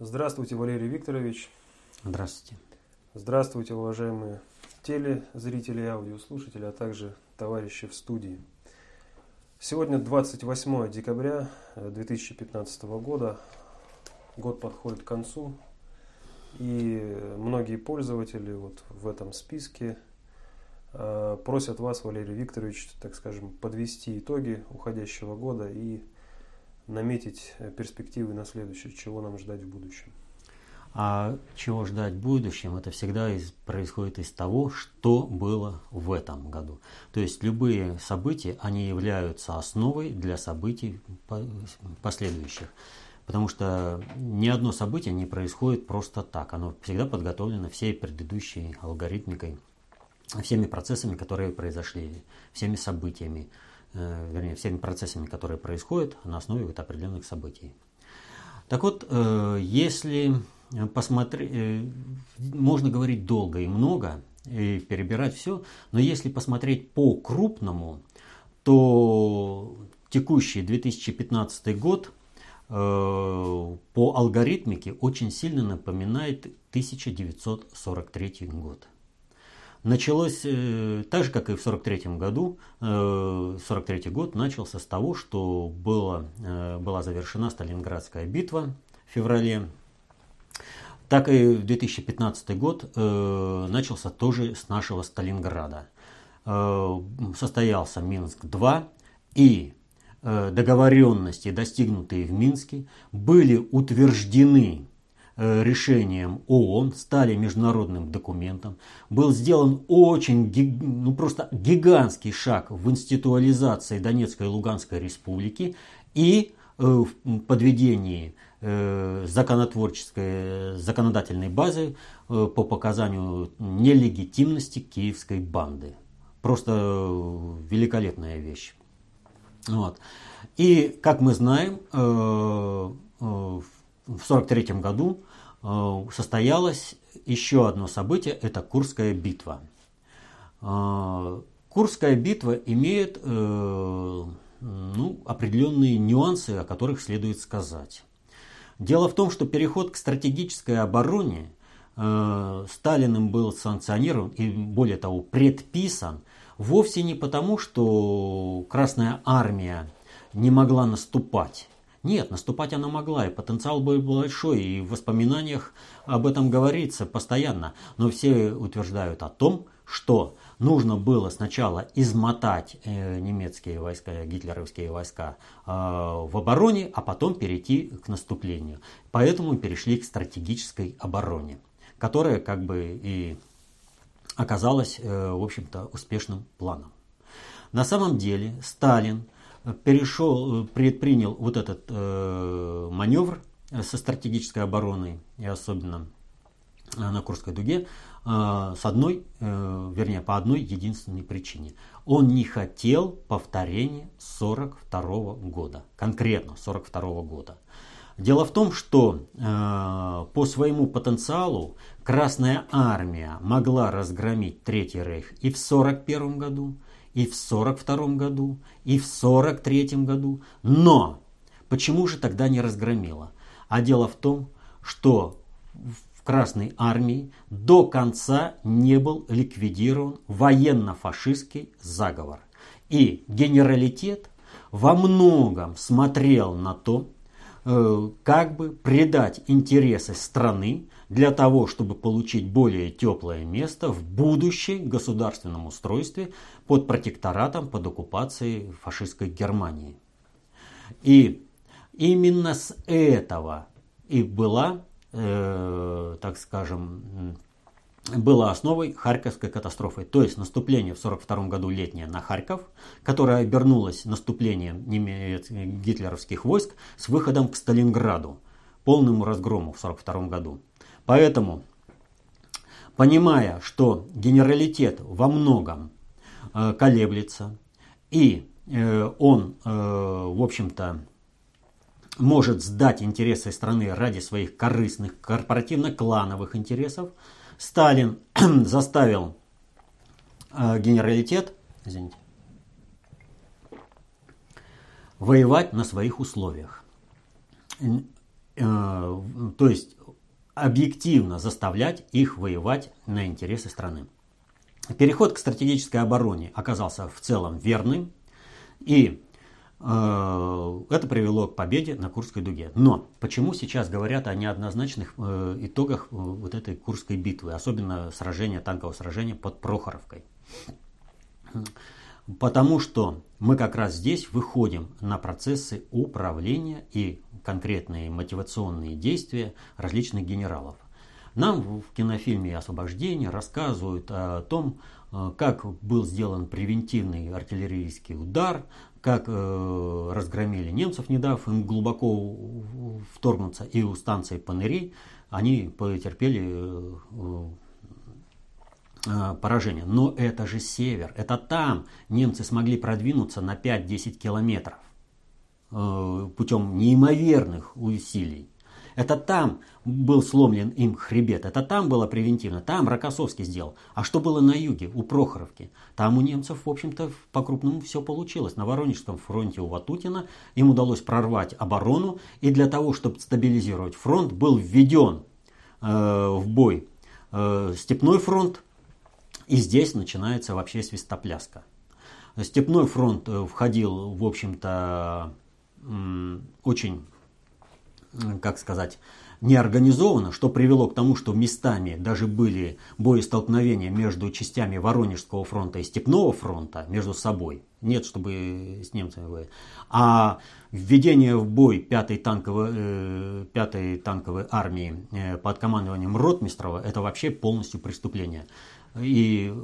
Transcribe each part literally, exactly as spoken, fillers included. Здравствуйте, Валерий Викторович. Здравствуйте. Здравствуйте, уважаемые телезрители, аудиослушатели, а также товарищи в студии. Сегодня двадцать восьмое декабря две тысячи пятнадцатого года. Год подходит к концу. И многие пользователи вот в этом списке просят вас, Валерий Викторович, так скажем, подвести итоги уходящего года и наметить перспективы на следующее, чего нам ждать в будущем. А чего ждать в будущем, это всегда из, происходит из того, что было в этом году. То есть любые события, они являются основой для событий последующих. Потому что ни одно событие не происходит просто так. Оно всегда подготовлено всей предыдущей алгоритмикой, всеми процессами, которые произошли, всеми событиями. Вернее, всеми процессами, которые происходят на основе вот определенных событий. Так вот, если посмотреть, можно говорить долго и много, и перебирать все, но если посмотреть по-крупному, то текущий две тысячи пятнадцатый год по алгоритмике очень сильно напоминает тысяча девятьсот сорок третий год. Началось э, так же, как и в сорок третьем году, э, сорок третий год начался с того, что было, э, была завершена Сталинградская битва в феврале. Так и в две тысячи пятнадцатый год э, начался тоже с нашего Сталинграда. Э, состоялся Минск два, и э, договоренности, достигнутые в Минске, были утверждены решением ООН, стали международным документом. Был сделан очень, ну просто гигантский шаг в институализации Донецкой и Луганской республики и в подведении законотворческой, законодательной базы по показанию нелегитимности киевской банды. Просто великолепная вещь. Вот. И, как мы знаем, в сорок третьем году состоялось еще одно событие, это Курская битва. Курская битва имеет ну, определенные нюансы, о которых следует сказать. Дело в том, что переход к стратегической обороне Сталиным был санкционирован и, более того, предписан вовсе не потому, что Красная Армия не могла наступать. Нет, наступать она могла, и потенциал был большой, и в воспоминаниях об этом говорится постоянно. Но все утверждают о том, что нужно было сначала измотать немецкие войска, гитлеровские войска в обороне, а потом перейти к наступлению. Поэтому перешли к стратегической обороне, которая как бы и оказалась, в общем-то, успешным планом. На самом деле Сталин перешел, предпринял вот этот э, маневр со стратегической обороной, и особенно на Курской дуге, э, с одной, э, вернее, по одной единственной причине. Он не хотел повторения сорок второго года, конкретно сорок второго года. Дело в том, что э, по своему потенциалу Красная Армия могла разгромить Третий Рейх и в сорок первом году, и в сорок втором году, и в сорок третьем году. Но почему же тогда не разгромила? А дело в том, что в Красной Армии до конца не был ликвидирован военно-фашистский заговор. И генералитет во многом смотрел на то, как бы предать интересы страны для того, чтобы получить более теплое место в будущем государственном устройстве под протекторатом, под оккупацией фашистской Германии. И именно с этого и была, э, так скажем, была основой Харьковской катастрофы. То есть наступление в сорок втором году летнее на Харьков, которое обернулось наступлением гитлеровских войск с выходом к Сталинграду, полному разгрому в сорок втором году. Поэтому, понимая, что генералитет во многом э, колеблется, и э, он, э, в общем-то, может сдать интересы страны ради своих корыстных корпоративно-клановых интересов, Сталин заставил э, генералитет, извините, воевать на своих условиях. э, то есть объективно заставлять их воевать на интересы страны. Переход к стратегической обороне оказался в целом верным, и э, это привело к победе на Курской дуге. Но почему сейчас говорят о неоднозначных э, итогах э, вот этой Курской битвы, особенно сражения, танкового сражения под Прохоровкой? Потому что мы как раз здесь выходим на процессы управления и конкретные мотивационные действия различных генералов. Нам в кинофильме «Освобождение» рассказывают о том, как был сделан превентивный артиллерийский удар, как разгромили немцев, не дав им глубоко вторгнуться, и у станции Панери они потерпели поражение. Но это же север, это там немцы смогли продвинуться на пять-десять километров путем неимоверных усилий. Это там был сломлен им хребет, это там было превентивно, там Рокоссовский сделал. А что было на юге, у Прохоровки? Там у немцев, в общем-то, по-крупному все получилось. На Воронежском фронте у Ватутина им удалось прорвать оборону, и для того, чтобы стабилизировать фронт, был введен э, в бой э, Степной фронт, и здесь начинается вообще свистопляска. Степной фронт входил, в общем-то, очень... как сказать, неорганизованно, что привело к тому, что местами даже были боестолкновения между частями Воронежского фронта и Степного фронта между собой. Нет, чтобы с немцами воевали. А введение в бой пятой танковой, пятой танковой армии под командованием Ротмистрова — это вообще полностью преступление. И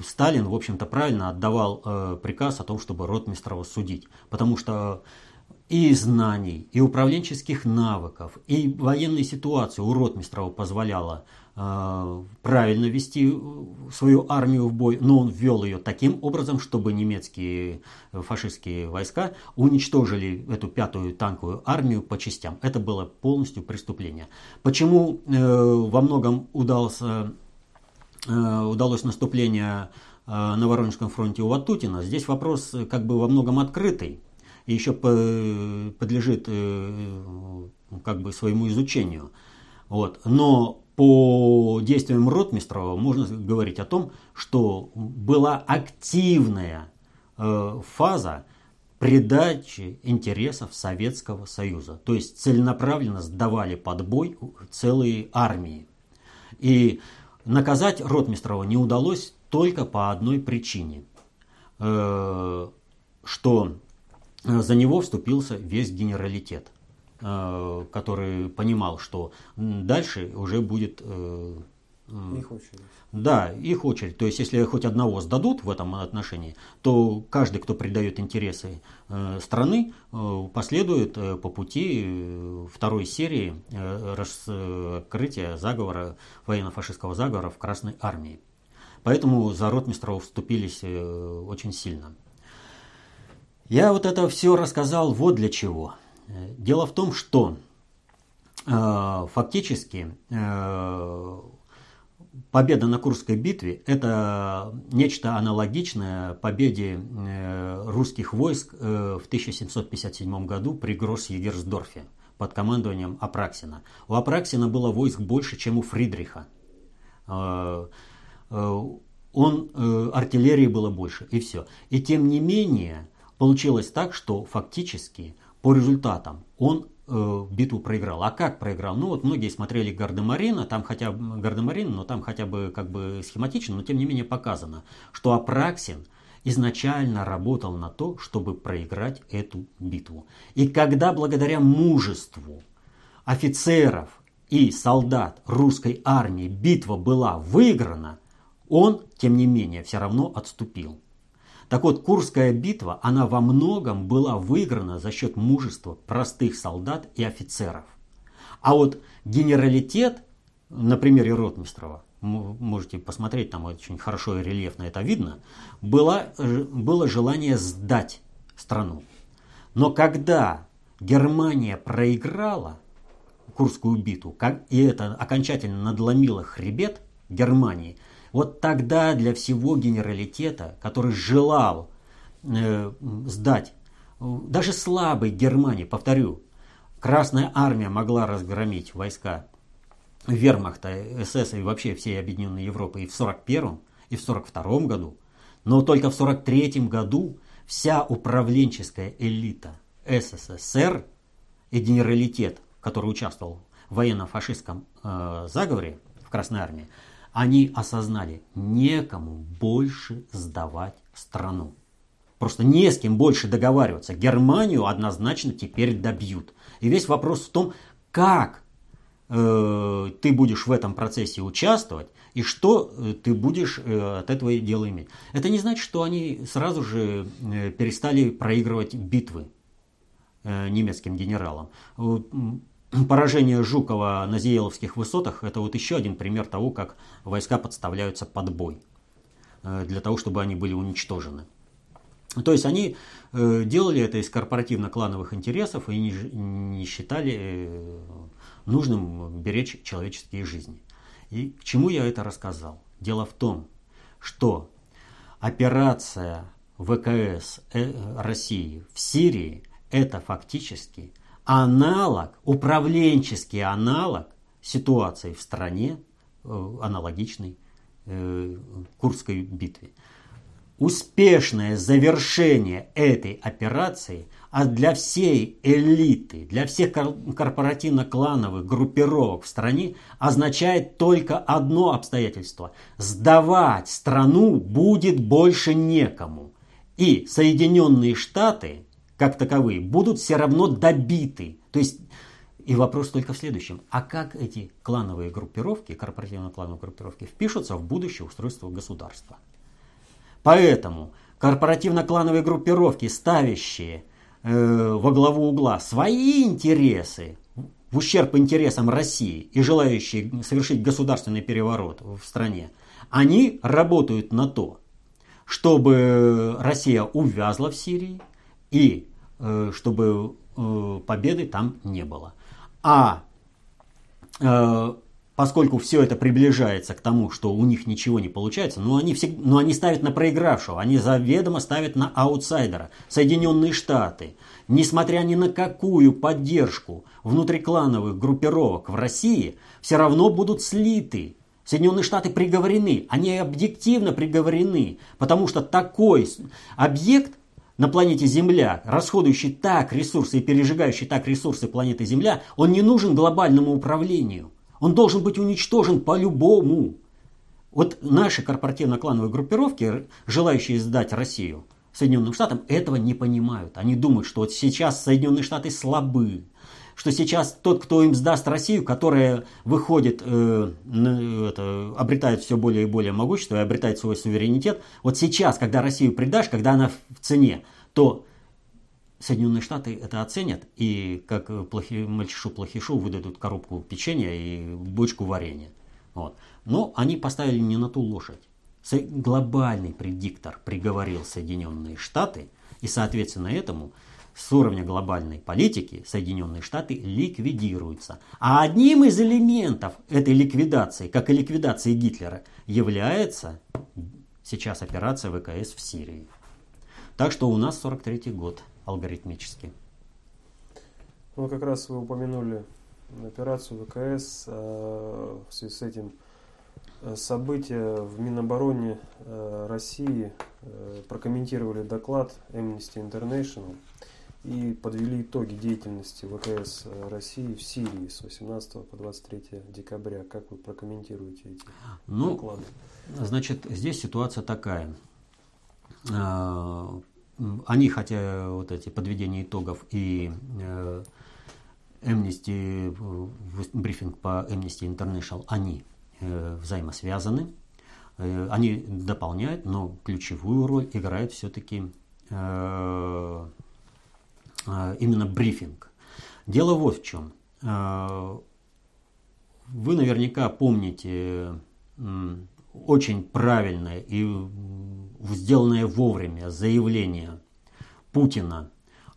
Сталин, в общем-то, правильно отдавал приказ о том, чтобы Ротмистрова судить. Потому что и знаний, и управленческих навыков, и военной ситуации у Ротмистрова позволяло э, правильно вести свою армию в бой, но он ввел ее таким образом, чтобы немецкие фашистские войска уничтожили эту пятую танковую армию по частям. Это было полностью преступление. Почему э, во многом удался, э, удалось наступление э, на Воронежском фронте у Ватутина? Здесь вопрос как бы во многом открытый. И еще подлежит как бы своему изучению. Вот. Но по действиям Ротмистрова можно говорить о том, что была активная фаза передачи интересов Советского Союза. То есть целенаправленно сдавали под бой целые армии. И наказать Ротмистрова не удалось только по одной причине, что... за него вступился весь генералитет, который понимал, что дальше уже будет их очередь. Да, их очередь. То есть, если хоть одного сдадут в этом отношении, то каждый, кто предает интересы страны, последует по пути второй серии раскрытия заговора, военно-фашистского заговора в Красной Армии. Поэтому за Ротмистрова вступились очень сильно. Я вот это все рассказал вот для чего. Дело в том, что э, фактически э, победа на Курской битве — это нечто аналогичное победе э, русских войск э, в тысяча семьсот пятьдесят седьмом году при Гросс-Егерсдорфе под командованием Апраксина. У Апраксина было войск больше, чем у Фридриха. Э, э, он, э, артиллерии было больше, и все. И тем не менее... получилось так, что фактически по результатам он э, битву проиграл. А как проиграл? Ну вот многие смотрели Гардемарина, там хотя бы Гардемарин, но там хотя бы как бы схематично, но тем не менее показано, что Апраксин изначально работал на то, чтобы проиграть эту битву. И когда благодаря мужеству офицеров и солдат русской армии битва была выиграна, он, тем не менее, все равно отступил. Так вот, Курская битва, она во многом была выиграна за счет мужества простых солдат и офицеров. А вот генералитет, на примере Ротмистрова, можете посмотреть, там очень хорошо и рельефно это видно, было, было желание сдать страну. Но когда Германия проиграла Курскую битву, как, и это окончательно надломило хребет Германии, вот тогда для всего генералитета, который желал э, сдать, даже слабой Германии, повторю, Красная Армия могла разгромить войска вермахта, эс эс и вообще всей Объединенной Европы и в сорок первом, и в сорок втором году, но только в сорок третьем году вся управленческая элита эс эс эс эр и генералитет, который участвовал в военно-фашистском э, заговоре в Красной Армии, они осознали, некому больше сдавать страну. Просто не с кем больше договариваться. Германию однозначно теперь добьют. И весь вопрос в том, как э, ты будешь в этом процессе участвовать и что ты будешь э, от этого дела иметь. Это не значит, что они сразу же э, перестали проигрывать битвы э, немецким генералам. Поражение Жукова на Зиеловских высотах – это вот еще один пример того, как войска подставляются под бой э, для того, чтобы они были уничтожены. То есть они э, делали это из корпоративно-клановых интересов и не, не считали э, нужным беречь человеческие жизни. И к чему я это рассказал? Дело в том, что операция вэ ка эс э, России в Сирии – это фактически аналог, управленческий аналог ситуации в стране, э, аналогичной э, Курской битве. Успешное завершение этой операции, а для всей элиты, для всех корпоративно-клановых группировок в стране означает только одно обстоятельство. Сдавать страну будет больше некому. И Соединенные Штаты, как таковые, будут все равно добиты. То есть, и вопрос только в следующем. А как эти клановые группировки, корпоративно-клановые группировки впишутся в будущее устройство государства? Поэтому корпоративно-клановые группировки, ставящие э, во главу угла свои интересы в ущерб интересам России и желающие совершить государственный переворот в стране, они работают на то, чтобы Россия увязла в Сирии и э, чтобы э, победы там не было. А э, поскольку все это приближается к тому, что у них ничего не получается, но они, всег... но они ставят на проигравшего, они заведомо ставят на аутсайдера. Соединенные Штаты, несмотря ни на какую поддержку внутриклановых группировок в России, все равно будут слиты. Соединенные Штаты приговорены, они объективно приговорены, потому что такой объект на планете Земля, расходующий так ресурсы и пережигающий так ресурсы планеты Земля, он не нужен глобальному управлению. Он должен быть уничтожен по-любому. Вот наши корпоративно-клановые группировки, желающие сдать Россию Соединенным Штатам, этого не понимают. Они думают, что вот сейчас Соединенные Штаты слабы, что сейчас тот, кто им сдаст Россию, которая выходит, э, это, обретает все более и более могущество и обретает свой суверенитет, вот сейчас, когда Россию предашь, когда она в цене, то Соединенные Штаты это оценят и как мальчишу-плохишу выдадут коробку печенья и бочку варенья. Вот. Но они поставили не на ту лошадь. Глобальный предиктор приговорил Соединенные Штаты, и соответственно этому с уровня глобальной политики Соединенные Штаты ликвидируются. А одним из элементов этой ликвидации, как и ликвидации Гитлера, является сейчас операция вэ ка эс в Сирии. Так что у нас сорок третий год. Алгоритмически. Ну, как раз вы упомянули операцию вэ ка эс. В связи с этим события в Минобороне России прокомментировали доклад Amnesty International и подвели итоги деятельности вэ ка эс России в Сирии с восемнадцатого по двадцать третье декабря. Как вы прокомментируете эти ну, доклады? Значит, здесь ситуация такая. Они, хотя вот эти подведения итогов и э, Amnesty, брифинг по Amnesty International, они э, взаимосвязаны, э, они дополняют, но ключевую роль играет все-таки э, именно брифинг. Дело вот в чем. Э, вы наверняка помните э, очень правильное и сделанное вовремя заявление Путина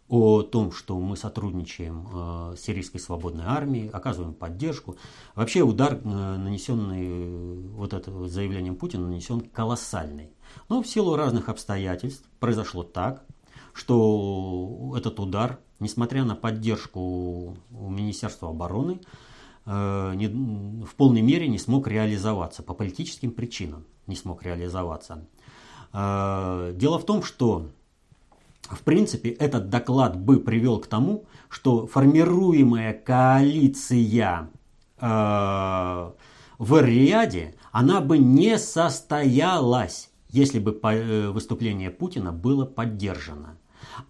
о том, что мы сотрудничаем с сирийской свободной армией, оказываем поддержку. Вообще удар, нанесенный вот этим заявлением Путина, нанесен колоссальный. Но в силу разных обстоятельств произошло так, что этот удар, несмотря на поддержку Министерства обороны, в полной мере не смог реализоваться, по политическим причинам не смог реализоваться. Дело в том, что, в принципе, этот доклад бы привел к тому, что формируемая коалиция в Риаде, она бы не состоялась, если бы выступление Путина было поддержано.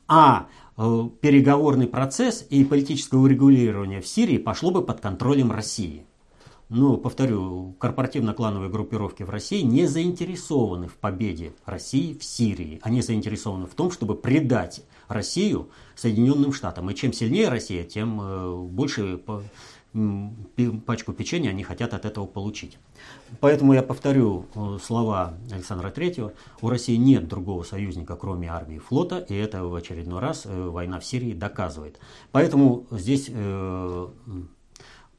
А переговорный процесс и политическое урегулирование в Сирии пошло бы под контролем России. Но, повторю, корпоративно-клановые группировки в России не заинтересованы в победе России в Сирии. Они заинтересованы в том, чтобы предать Россию Соединенным Штатам. И чем сильнее Россия, тем больше пачку печенья они хотят от этого получить. Поэтому я повторю слова Александра Третьего. У России нет другого союзника, кроме армии и флота, и это в очередной раз война в Сирии доказывает. Поэтому здесь э,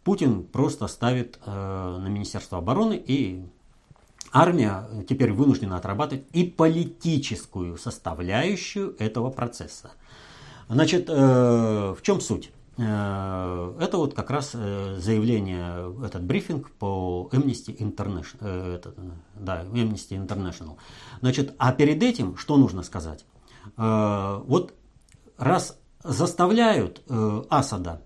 Путин просто ставит э, на Министерство обороны, и армия теперь вынуждена отрабатывать и политическую составляющую этого процесса. Значит, э, в чем суть? Это вот как раз заявление, этот брифинг по Amnesty International. Да, Amnesty International. Значит, а перед этим что нужно сказать? Вот раз заставляют Асада,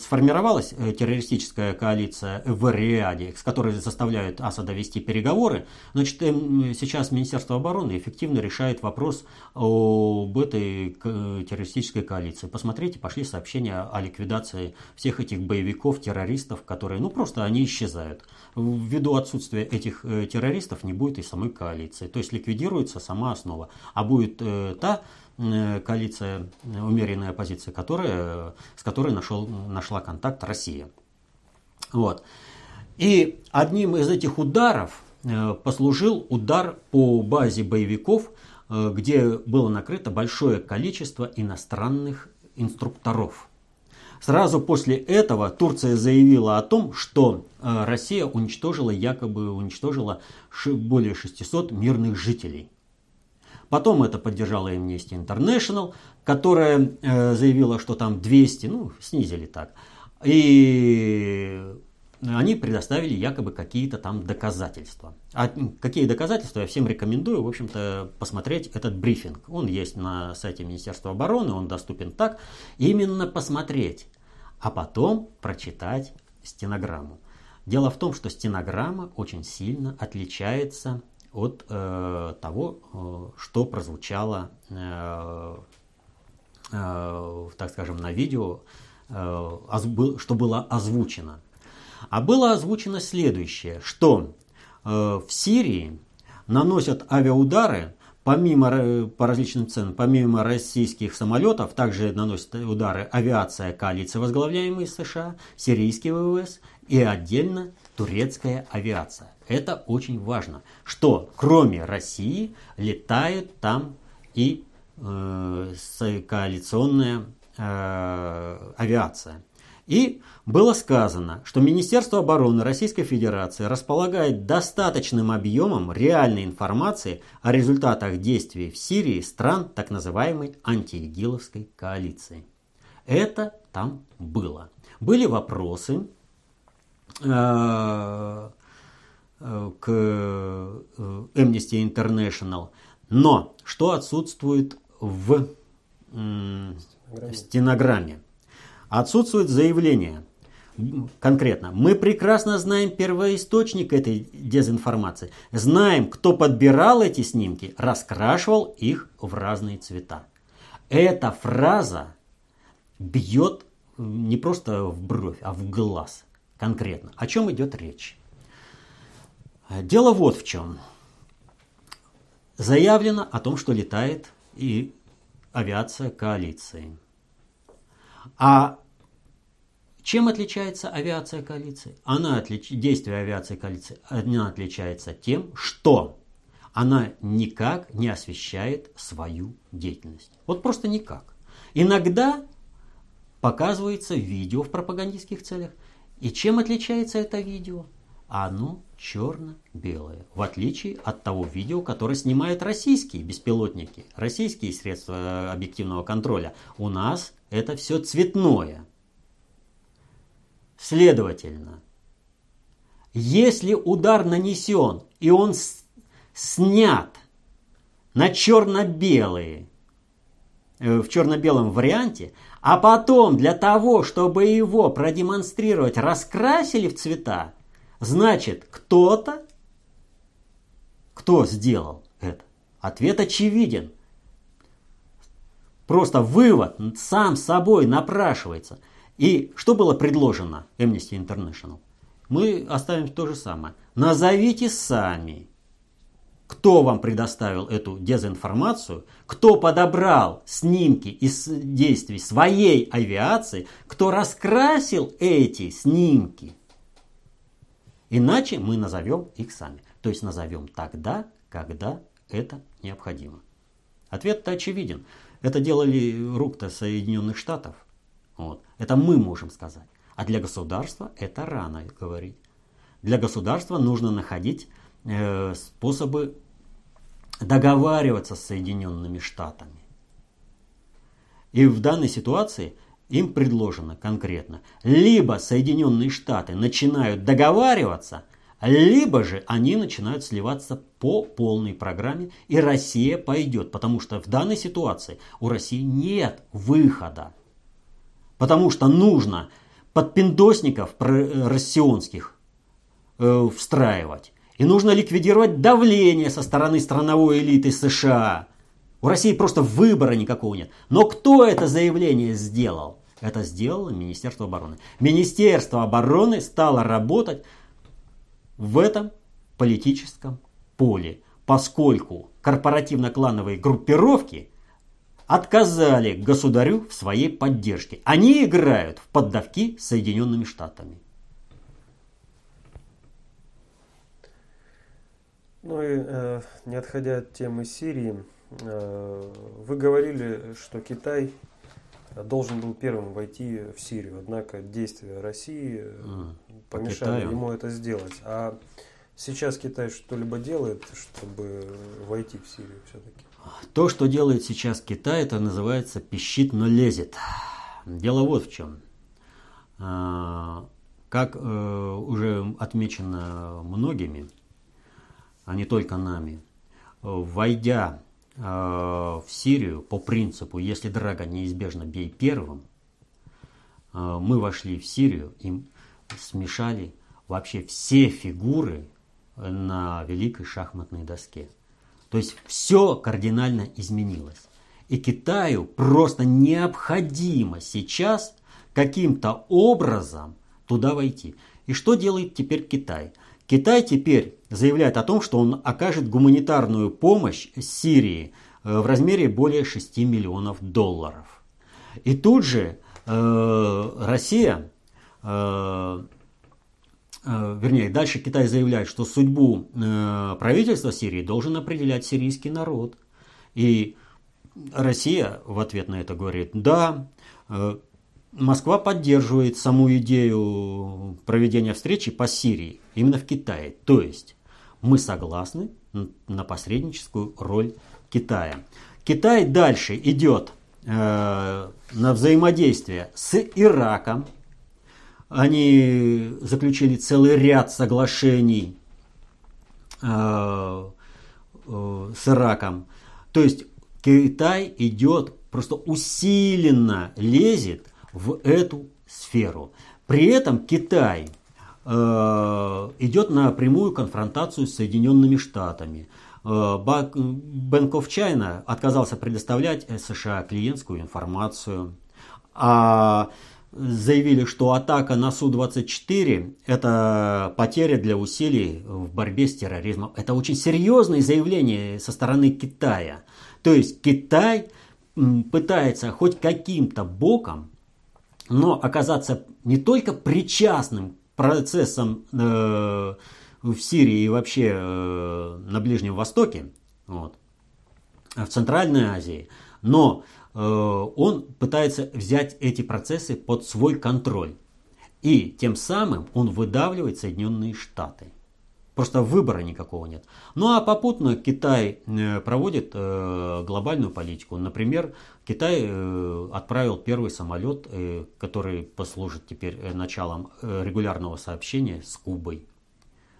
сформировалась террористическая коалиция в Риаде, с которой заставляют Асада вести переговоры, значит, сейчас Министерство обороны эффективно решает вопрос об этой террористической коалиции. Посмотрите, пошли сообщения о ликвидации всех этих боевиков, террористов, которые, ну, просто они исчезают. Ввиду отсутствия этих террористов не будет и самой коалиции. То есть ликвидируется сама основа, а будет та коалиция умеренной оппозиции, которая, с которой нашел, нашла контакт Россия. Вот. И одним из этих ударов послужил удар по базе боевиков, где было накрыто большое количество иностранных инструкторов. Сразу после этого Турция заявила о том, что Россия уничтожила, якобы уничтожила более шестисот мирных жителей. Потом это поддержала Amnesty International, которая э, заявила, что там двести, ну, снизили так. И они предоставили якобы какие-то там доказательства. А какие доказательства, я всем рекомендую, в общем-то, посмотреть этот брифинг. Он есть на сайте Министерства обороны, он доступен так. Именно посмотреть, а потом прочитать стенограмму. Дело в том, что стенограмма очень сильно отличается от э, того, э, что прозвучало, э, э, так скажем, на видео, э, озбы, что было озвучено. А было озвучено следующее, что э, в Сирии наносят авиаудары, помимо, по различным ценам, помимо российских самолетов, также наносят удары авиация коалиции, возглавляемой США, сирийский ВВС и отдельно турецкая авиация. Это очень важно, что кроме России летает там и э, коалиционная э, авиация. И было сказано, что Министерство обороны Российской Федерации располагает достаточным объемом реальной информации о результатах действий в Сирии стран так называемой антиигиловской коалиции. Это там было. Были вопросы э, к Amnesty International, но что отсутствует в м, стенограмме. стенограмме? Отсутствует заявление. Конкретно, мы прекрасно знаем первоисточник этой дезинформации, знаем, кто подбирал эти снимки, раскрашивал их в разные цвета. Эта фраза бьет не просто в бровь, а в глаз. Конкретно. О чем идет речь? Дело вот в чем. Заявлено о том, что летает и авиация коалиции. А чем отличается авиация коалиции? Она отлич... Действие авиации коалиции она отличается тем, что она никак не освещает свою деятельность. Вот просто никак. Иногда показывается видео в пропагандистских целях. И чем отличается это видео? оно черно-белое, в отличие от того видео, которое снимают российские беспилотники, российские средства объективного контроля. У нас это все цветное. Следовательно, если удар нанесен и он снят на черно-белые, в черно-белом варианте, а потом для того, чтобы его продемонстрировать, раскрасили в цвета, значит, кто-то, кто сделал это? Ответ очевиден. Просто вывод сам собой напрашивается. И что было предложено Amnesty International? Мы оставим то же самое. Назовите сами, кто вам предоставил эту дезинформацию, кто подобрал снимки из действий своей авиации, кто раскрасил эти снимки. Иначе мы назовем их сами. То есть назовем тогда, когда это необходимо. Ответ-то очевиден. Это делали рук-то Соединенных Штатов. Вот. Это мы можем сказать. А для государства это рано говорить. Для государства нужно находить э, способы договариваться с Соединенными Штатами. И в данной ситуации им предложено конкретно: либо Соединенные Штаты начинают договариваться, либо же они начинают сливаться по полной программе, и Россия пойдет. Потому что в данной ситуации у России нет выхода. Потому что нужно подпиндосников россионских э, встраивать. И нужно ликвидировать давление со стороны страновой элиты США. У России просто выбора никакого нет. Но кто это заявление сделал? Это сделало Министерство обороны. Министерство обороны стало работать в этом политическом поле, поскольку корпоративно-клановые группировки отказали государю в своей поддержке. Они играют в поддавки с Соединенными Штатами. Ну и э, не отходя от темы Сирии, вы говорили, что Китай должен был первым войти в Сирию, однако действия России mm. помешали Китаю. Ему это сделать. А сейчас Китай что-либо делает, чтобы войти в Сирию все-таки? То, что делает сейчас Китай, это называется «пищит, но лезет». Дело вот в чем. Как уже отмечено многими, а не только нами, войдя в Сирию по принципу «если драка неизбежна, бей первым», мы вошли в Сирию и смешали вообще все фигуры на великой шахматной доске. То есть все кардинально изменилось. И Китаю просто необходимо сейчас каким-то образом туда войти. И что делает теперь Китай? Китай теперь заявляет о том, что он окажет гуманитарную помощь Сирии в размере более шести миллионов долларов. И тут же э, Россия, э, э, вернее, дальше Китай заявляет, что судьбу э, правительства Сирии должен определять сирийский народ. И Россия в ответ на это говорит: да, э, Москва поддерживает саму идею проведения встречи по Сирии именно в Китае. То есть мы согласны на посредническую роль Китая. Китай дальше идет э, на взаимодействие с Ираком. Они заключили целый ряд соглашений э, э, с Ираком. То есть Китай идет, просто усиленно лезет в эту сферу. При этом Китай э, идет на прямую конфронтацию с Соединенными Штатами. Э, Bank of China отказался предоставлять США клиентскую информацию. А заявили, что атака на Су двадцать четыре это потеря для усилий в борьбе с терроризмом. Это очень серьезные заявления со стороны Китая. То есть Китай пытается хоть каким-то боком, но оказаться не только причастным к процессам э, в Сирии и вообще э, на Ближнем Востоке, вот, в Центральной Азии, но э, он пытается взять эти процессы под свой контроль. И тем самым он выдавливает Соединенные Штаты. Просто выбора никакого нет. Ну а попутно Китай проводит глобальную политику. Например, Китай отправил первый самолет, который послужит теперь началом регулярного сообщения с Кубой.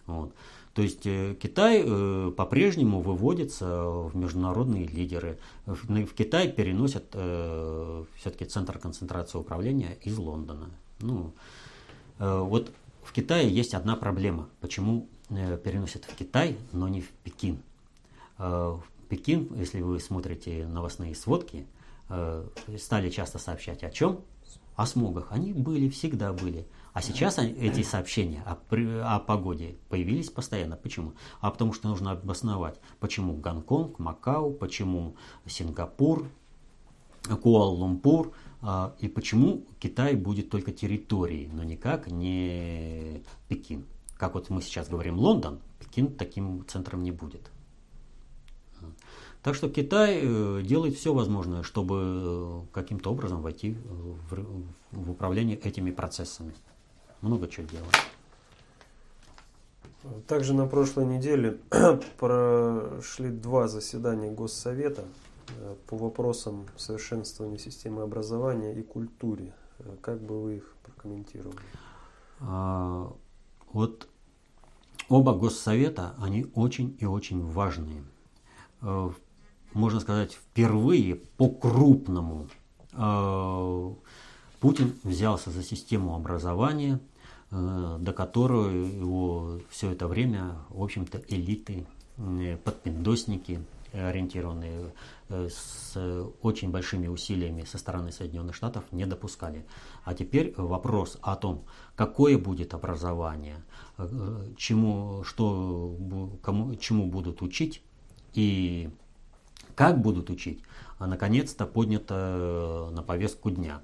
Вот. То есть Китай по-прежнему выводится в международные лидеры. В Китай переносят все-таки центр концентрации управления из Лондона. Ну, вот в Китае есть одна проблема. Почему переносят в Китай, но не в Пекин? В Пекин, если вы смотрите новостные сводки, стали часто сообщать о чем? О смогах. Они были, всегда были. А сейчас эти сообщения о, о погоде появились постоянно. Почему? А потому что нужно обосновать, почему Гонконг, Макао, почему Сингапур, Куала-Лумпур, и почему Китай будет только территорией, но никак не Пекин. Как вот мы сейчас говорим Лондон, Пекин таким центром не будет. Так что Китай делает все возможное, чтобы каким-то образом войти в управление этими процессами. Много чего делает. Также на прошлой неделе прошли два заседания Госсовета по вопросам совершенствования системы образования и культуры. Как бы вы их прокомментировали? А, вот оба Госсовета, они очень и очень важные. Можно сказать, впервые по-крупному Путин взялся за систему образования, до которой его все это время, в общем-то, элиты, подпиндосники, ориентированные с очень большими усилиями со стороны Соединенных Штатов, не допускали. А теперь вопрос о том, какое будет образование, чему, что, кому, чему будут учить и как будут учить, наконец-то поднято на повестку дня.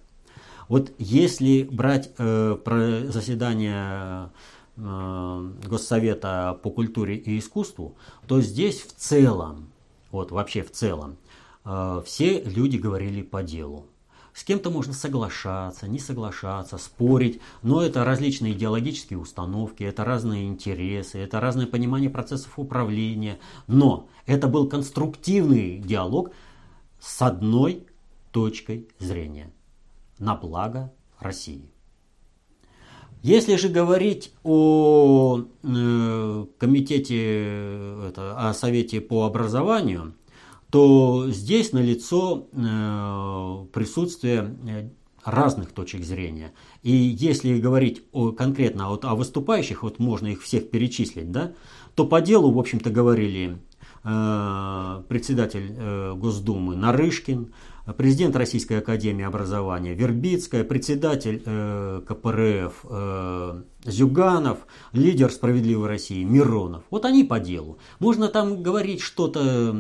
Вот если брать э, про заседание э, Госсовета по культуре и искусству, то здесь в целом, вот вообще в целом, э, все люди говорили по делу. С кем-то можно соглашаться, не соглашаться, спорить, но это различные идеологические установки, это разные интересы, это разное понимание процессов управления. Но это был конструктивный диалог с одной точкой зрения на благо России. Если же говорить о э, комитете, это, о Совете по образованию, то здесь налицо э, присутствие разных точек зрения. И если говорить о, конкретно вот о выступающих, вот можно их всех перечислить, да, то по делу, в общем-то, говорили э, председатель э, Госдумы Нарышкин, президент Российской академии образования Вербицкая, председатель э, КПРФ э, Зюганов, лидер «Справедливой России» Миронов. Вот они по делу. Можно там говорить что-то,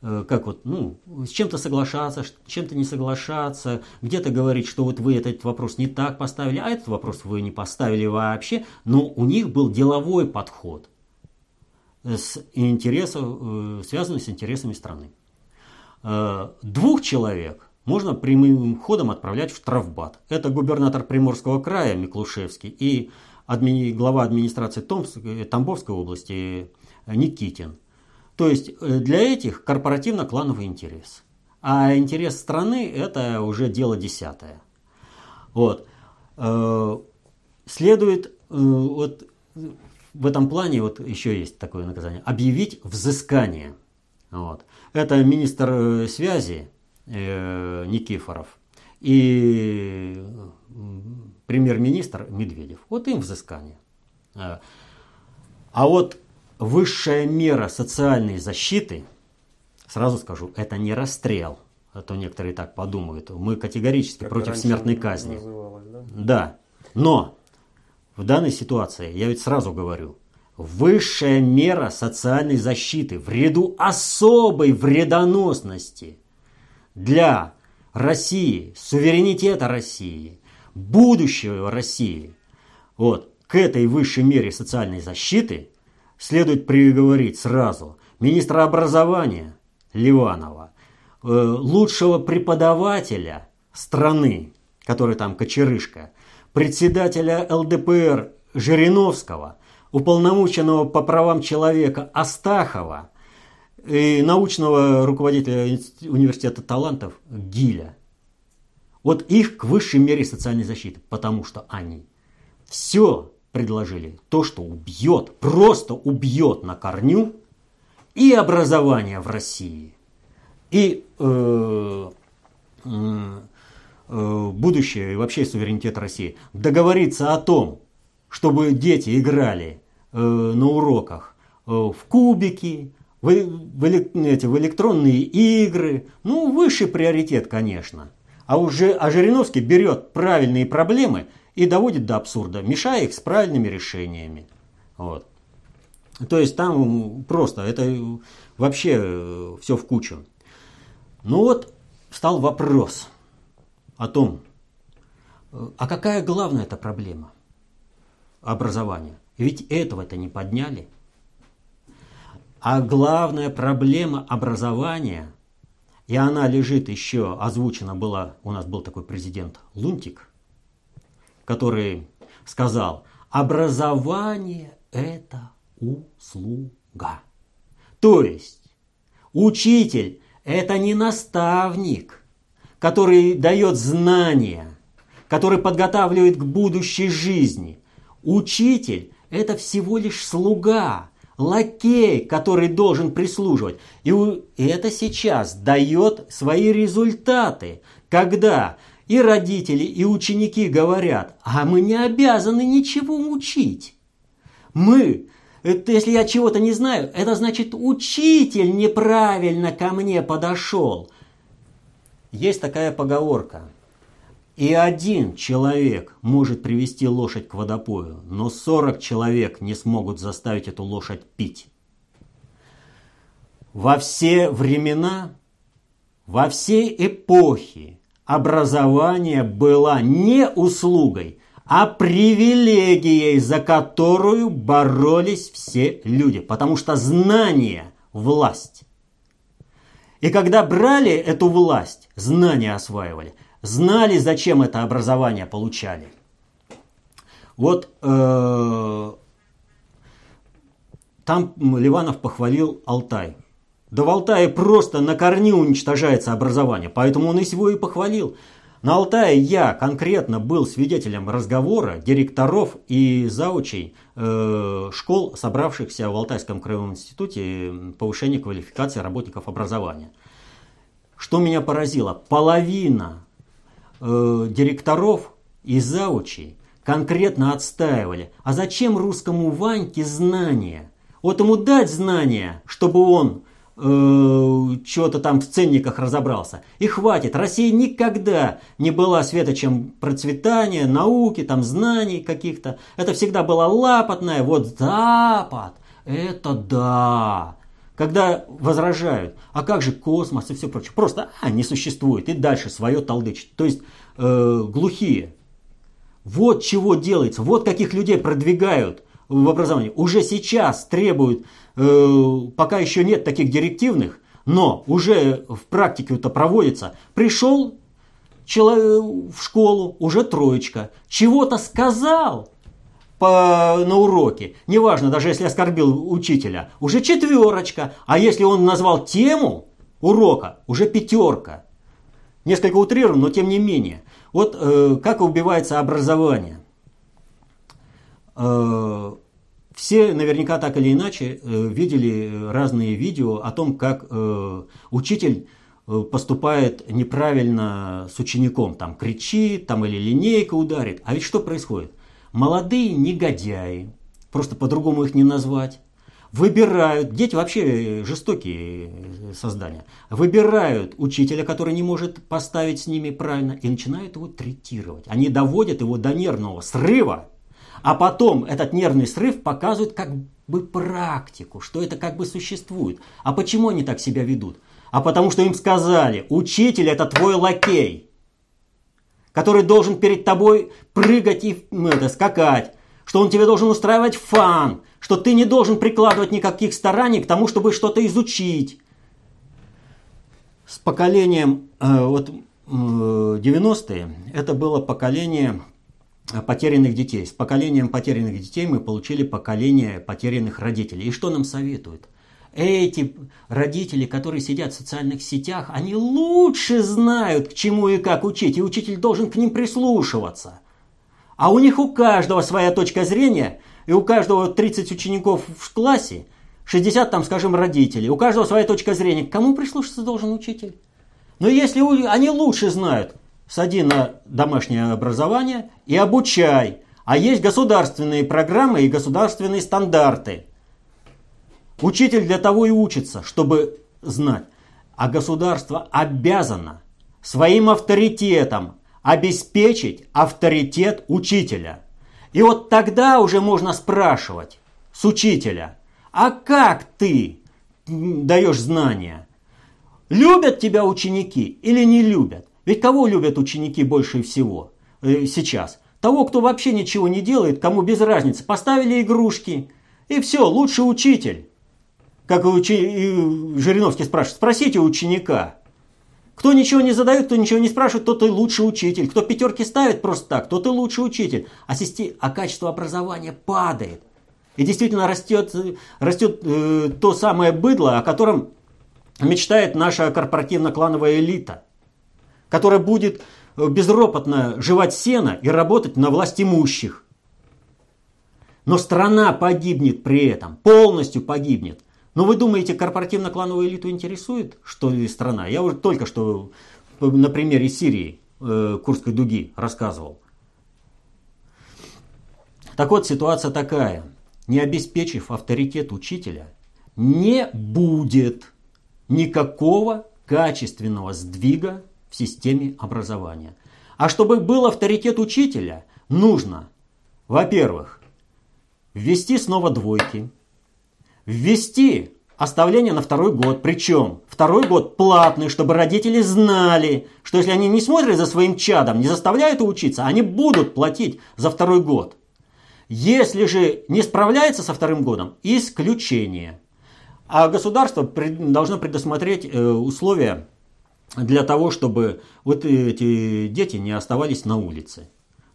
э, как вот, ну, с чем-то соглашаться, с чем-то не соглашаться, где-то говорить, что вот вы этот вопрос не так поставили, а этот вопрос вы не поставили вообще. Но у них был деловой подход, с интересов, э, связанный с интересами страны. Двух человек можно прямым ходом отправлять в штрафбат. Это губернатор Приморского края Миклушевский и адми... глава администрации Томск... Тамбовской области Никитин. То есть для этих корпоративно-клановый интерес. А интерес страны — это уже дело десятое. Вот. Следует вот, в этом плане вот еще есть такое наказание. Объявить взыскание. Вот. Это министр связи э, Никифоров и премьер-министр Медведев. Вот им взыскание. А вот высшая мера социальной защиты, сразу скажу, это не расстрел. А то некоторые так подумают. Мы категорически как против смертной казни. Называлось, да? Да. Но в данной ситуации, я ведь сразу говорю, высшая мера социальной защиты в ряду особой вредоносности для России, суверенитета России, будущего России. Вот, к этой высшей мере социальной защиты следует приговорить сразу министра образования Ливанова, лучшего преподавателя страны, который там кочерышка, председателя эл дэ пэ эр Жириновского, уполномоченного по правам человека Астахова и научного руководителя университета талантов Гиля. Вот их к высшей мере социальной защиты, потому что они все предложили то, что убьет, просто убьет на корню и образование в России, и э, э, э, будущее, и вообще суверенитет России. Договориться о том, чтобы дети играли э, на уроках э, в кубики, в, в, эти, в электронные игры. Ну, высший приоритет, конечно. А уже а Жириновский берет правильные проблемы и доводит до абсурда, мешая их с правильными решениями. Вот. То есть там просто это вообще все в кучу. Ну вот встал вопрос о том, а какая главная эта проблема образования? Ведь этого-то не подняли. А главная проблема образования... И она лежит еще, озвучена была, у нас был такой президент Лунтик, который сказал, образование это услуга. То есть учитель это не наставник, который дает знания, который подготавливает к будущей жизни. Учитель это всего лишь слуга. Лакей, который должен прислуживать. И это сейчас дает свои результаты, когда и родители, и ученики говорят, а мы не обязаны ничего учить. Мы, это если я чего-то не знаю, это значит учитель неправильно ко мне подошел. Есть такая поговорка. И один человек может привести лошадь к водопою, но сорок человек не смогут заставить эту лошадь пить. Во все времена, во все эпохи образование было не услугой, а привилегией, за которую боролись все люди. Потому что знание – власть. И когда брали эту власть, знания осваивали – знали, зачем это образование получали. Вот э, там Ливанов похвалил Алтай. Да в Алтае просто на корню уничтожается образование, поэтому он и его и похвалил. На Алтае я конкретно был свидетелем разговора директоров и заучей э, школ, собравшихся в Алтайском краевом институте повышения квалификации работников образования. Что меня поразило, половина... директоров и заучей конкретно отстаивали. А зачем русскому Ваньке знания? Вот ему дать знания, чтобы он э, что-то там в ценниках разобрался. И хватит. Россия никогда не была светочем процветания, науки, там, знаний каких-то. Это всегда была лапотная. Вот Запад, это да. Когда возражают, а как же космос и все прочее, просто а, не существует и дальше свое толдычит. То есть э, глухие. Вот чего делается, вот каких людей продвигают в образовании. Уже сейчас требуют, э, пока еще нет таких директивных, но уже в практике это проводится. Пришел человек в школу, уже троечка, чего-то сказал. По, на уроке, неважно, даже если оскорбил учителя, уже четверочка, а если он назвал тему урока, уже пятерка. Несколько утрирован, но тем не менее. Вот э, как убивается образование. Э, все наверняка так или иначе э, видели разные видео о том, как э, учитель поступает неправильно с учеником, там кричит, там или линейкой ударит. А ведь что происходит? Молодые негодяи, просто по-другому их не назвать, выбирают, дети вообще жестокие создания, выбирают учителя, который не может поставить с ними правильно, и начинают его третировать. Они доводят его до нервного срыва, а потом этот нервный срыв показывают как бы практику, что это как бы существует. А почему они так себя ведут? А потому что им сказали, учитель это твой лакей, который должен перед тобой прыгать и ну, это, скакать, что он тебе должен устраивать фан, что ты не должен прикладывать никаких стараний к тому, чтобы что-то изучить. С поколением э, вот, э, девяностые это было поколение потерянных детей. С поколением потерянных детей мы получили поколение потерянных родителей. И что нам советуют? Эти родители, которые сидят в социальных сетях, они лучше знают, к чему и как учить. И учитель должен к ним прислушиваться. А у них у каждого своя точка зрения. И у каждого тридцать учеников в классе, шестьдесят там, скажем, родителей. У каждого своя точка зрения. К кому прислушаться должен учитель? Но если они лучше знают, сади на домашнее образование и обучай. А есть государственные программы и государственные стандарты. Учитель для того и учится, чтобы знать. А государство обязано своим авторитетом обеспечить авторитет учителя. И вот тогда уже можно спрашивать с учителя, а как ты даешь знания? Любят тебя ученики или не любят? Ведь кого любят ученики больше всего сейчас? Того, кто вообще ничего не делает, кому без разницы. Поставили игрушки, и все, лучше учитель. Как учи... Жириновский спрашивает, спросите ученика. Кто ничего не задает, кто ничего не спрашивает, тот и лучший учитель. Кто пятерки ставит просто так, тот и лучший учитель. А, систем... а качество образования падает. И действительно растет, растет э, то самое быдло, о котором мечтает наша корпоративно-клановая элита, которая будет безропотно жевать сено и работать на власть имущих. Но страна погибнет при этом, полностью погибнет. Но вы думаете, корпоративно-клановую элиту интересует, что ли, страна? Я уже только что на примере Сирии, э, Курской дуги рассказывал. Так вот, ситуация такая. Не обеспечив авторитет учителя, не будет никакого качественного сдвига в системе образования. А чтобы был авторитет учителя, нужно, во-первых, ввести снова двойки, ввести оставление на второй год. Причем второй год платный, чтобы родители знали, что если они не смотрят за своим чадом, не заставляют его учиться, они будут платить за второй год. Если же не справляется со вторым годом, исключение. А государство должно предусмотреть условия для того, чтобы вот эти дети не оставались на улице.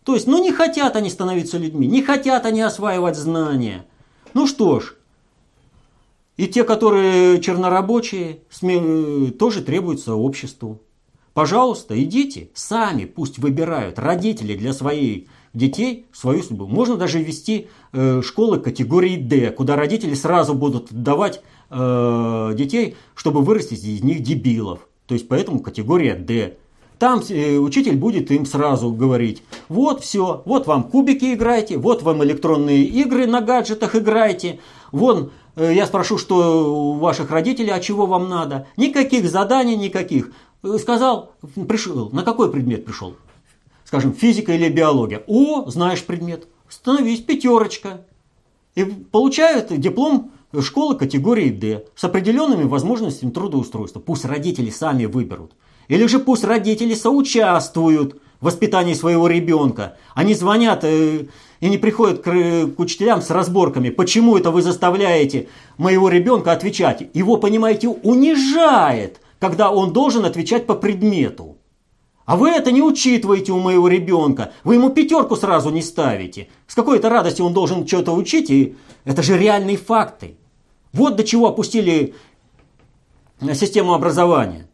То есть, ну не хотят они становиться людьми, не хотят они осваивать знания. Ну что ж, и те, которые чернорабочие, тоже требуются обществу. Пожалуйста, идите, сами пусть выбирают родители для своих детей свою судьбу. Можно даже ввести школы категории Д, куда родители сразу будут давать детей, чтобы вырастить из них дебилов. То есть, поэтому категория Д. Там учитель будет им сразу говорить, вот все, вот вам кубики играйте, вот вам электронные игры на гаджетах играйте, вон... Я спрошу, что у ваших родителей, а чего вам надо? Никаких заданий, никаких. Сказал, пришел. На какой предмет пришел? Скажем, физика или биология. О, знаешь предмет. Становись, пятерочка. И получают диплом школы категории Д с определенными возможностями трудоустройства. Пусть родители сами выберут. Или же пусть родители соучаствуют в воспитании своего ребенка. Они звонят... И не приходят к, к учителям с разборками. Почему это вы заставляете моего ребенка отвечать? Его, понимаете, унижает, когда он должен отвечать по предмету. А вы это не учитываете у моего ребенка. Вы ему пятерку сразу не ставите. С какой-то радостью он должен что-то учить. И это же реальные факты. Вот до чего опустили систему образования.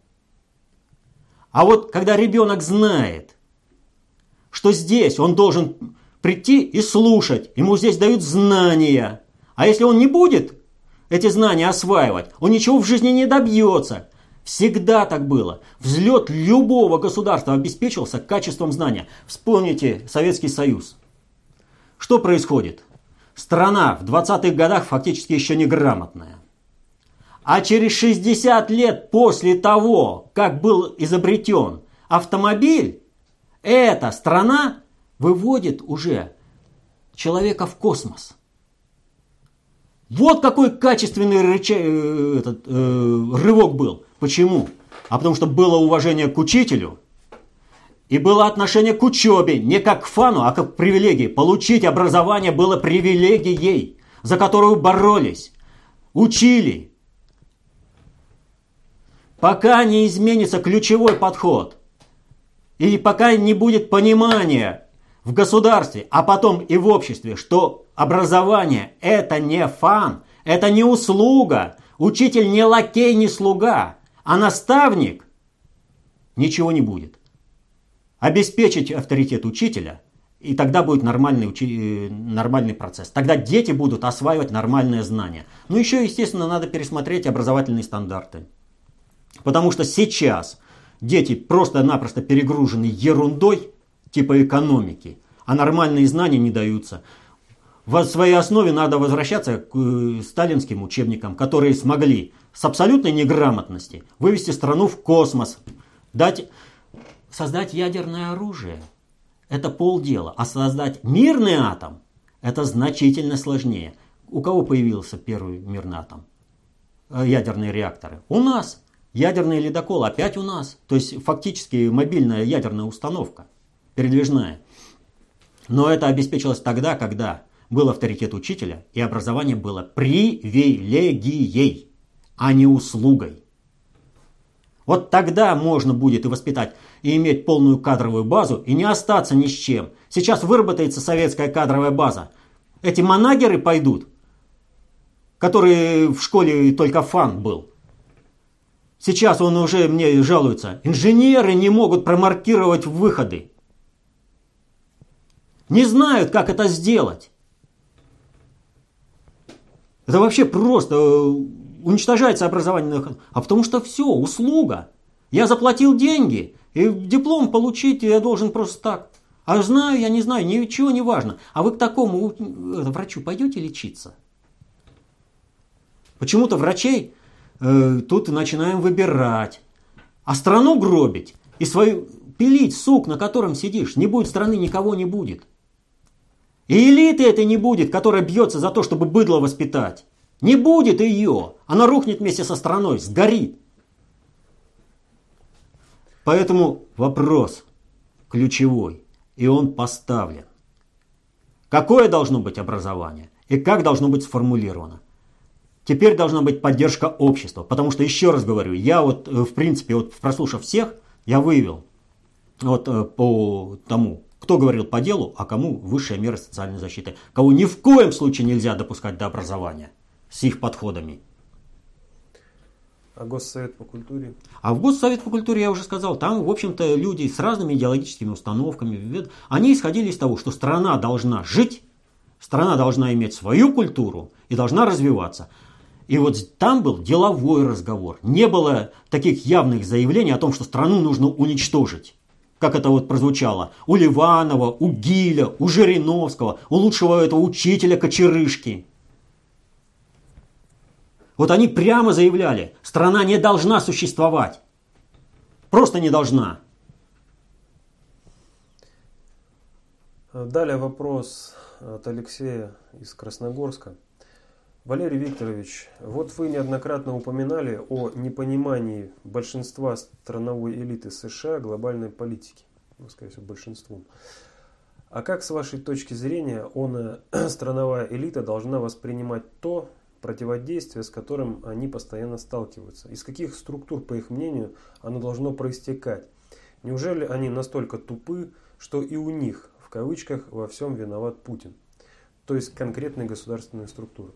А вот когда ребенок знает, что здесь он должен... прийти и слушать. Ему здесь дают знания. А если он не будет эти знания осваивать, он ничего в жизни не добьется. Всегда так было. Взлет любого государства обеспечивался качеством знания. Вспомните Советский Союз. Что происходит? Страна в двадцатых годах фактически еще неграмотная. А через шестьдесят лет после того, как был изобретен автомобиль, эта страна выводит уже человека в космос. Вот какой качественный рычаг, этот, э, рывок был. Почему? А потому что было уважение к учителю и было отношение к учебе. Не как к фану, а как к привилегии. Получить образование было привилегией, за которую боролись, учили. Пока не изменится ключевой подход и пока не будет понимания в государстве, а потом и в обществе, что образование – это не фан, это не услуга, учитель не лакей, не слуга, а наставник, ничего не будет. Обеспечить авторитет учителя, и тогда будет нормальный, учи... нормальный процесс. Тогда дети будут осваивать нормальное знание. Ну еще, естественно, надо пересмотреть образовательные стандарты. Потому что сейчас дети просто-напросто перегружены ерундой типа экономики, а нормальные знания не даются. В своей основе надо возвращаться к сталинским учебникам, которые смогли с абсолютной неграмотности вывести страну в космос, дать, создать ядерное оружие. Это полдела. А создать мирный атом – это значительно сложнее. У кого появился первый мирный атом? Ядерные реакторы. У нас. Ядерный ледокол опять у нас. То есть фактически мобильная ядерная установка. Передвижная. Но это обеспечилось тогда, когда был авторитет учителя, и образование было привилегией, а не услугой. Вот тогда можно будет и воспитать, и иметь полную кадровую базу, и не остаться ни с чем. Сейчас выработается советская кадровая база. Эти манагеры пойдут, которые в школе только фан был. Сейчас он уже мне жалуется. Инженеры не могут промаркировать выходы. Не знают, как это сделать. Это вообще просто... Уничтожается образование, а потому что все, услуга. Я заплатил деньги, и диплом получить я должен просто так. А знаю я, не знаю, ничего не важно. А вы к такому врачу пойдете лечиться? Почему-то врачей э, тут начинаем выбирать. А страну гробить и свою пилить сук, на котором сидишь. Не будет страны, никого не будет. И элиты этой не будет, которая бьется за то, чтобы быдло воспитать. Не будет ее. Она рухнет вместе со страной, сгорит. Поэтому вопрос ключевой, и он поставлен. Какое должно быть образование и как должно быть сформулировано? Теперь должна быть поддержка общества. Потому что, еще раз говорю, я вот, в принципе, вот прослушав всех, я выявил вот по тому, кто говорил по делу, а кому высшие меры социальной защиты. Кого ни в коем случае нельзя допускать до образования. С их подходами. А Госсовет по культуре? А в Госсовет по культуре, я уже сказал, там, в общем-то, люди с разными идеологическими установками, они исходили из того, что страна должна жить, страна должна иметь свою культуру и должна развиваться. И вот там был деловой разговор. Не было таких явных заявлений о том, что страну нужно уничтожить. Как это вот прозвучало у Ливанова, у Гиля, у Жириновского, у лучшего этого учителя Кочерышки. Вот они прямо заявляли, страна не должна существовать. Просто не должна. Далее вопрос от Алексея из Красногорска. Валерий Викторович, вот вы неоднократно упоминали о непонимании большинства страновой элиты США глобальной политики. Ну, скорее всего, большинством. А как, с вашей точки зрения, он, страновая элита должна воспринимать то, противодействие, с которым они постоянно сталкиваются? Из каких структур, по их мнению, оно должно проистекать? Неужели они настолько тупы, что и у них, в кавычках, во всем виноват Путин? То есть конкретные государственные структуры.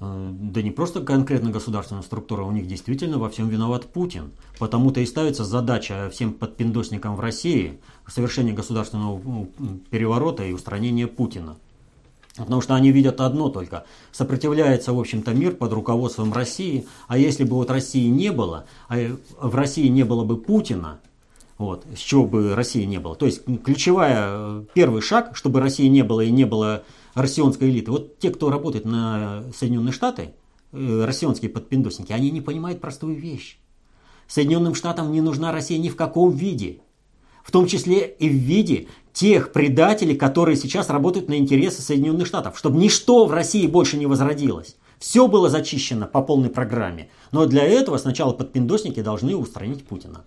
Да не просто конкретно государственная структура, у них действительно во всем виноват Путин. Потому-то и ставится задача всем подпиндосникам в России совершение государственного переворота и устранение Путина. Потому что они видят одно только. Сопротивляется, в общем-то, мир под руководством России. А если бы вот России не было, а в России не было бы Путина, вот, с чего бы России не было. То есть ключевая, первый шаг, чтобы России не было и не было россионской элиты. Вот те, кто работает на Соединенные Штаты, россионские подпиндосники, они не понимают простую вещь. Соединенным Штатам не нужна Россия ни в каком виде. В том числе и в виде тех предателей, которые сейчас работают на интересы Соединенных Штатов, чтобы ничто в России больше не возродилось. Все было зачищено по полной программе. Но для этого сначала подпиндосники должны устранить Путина.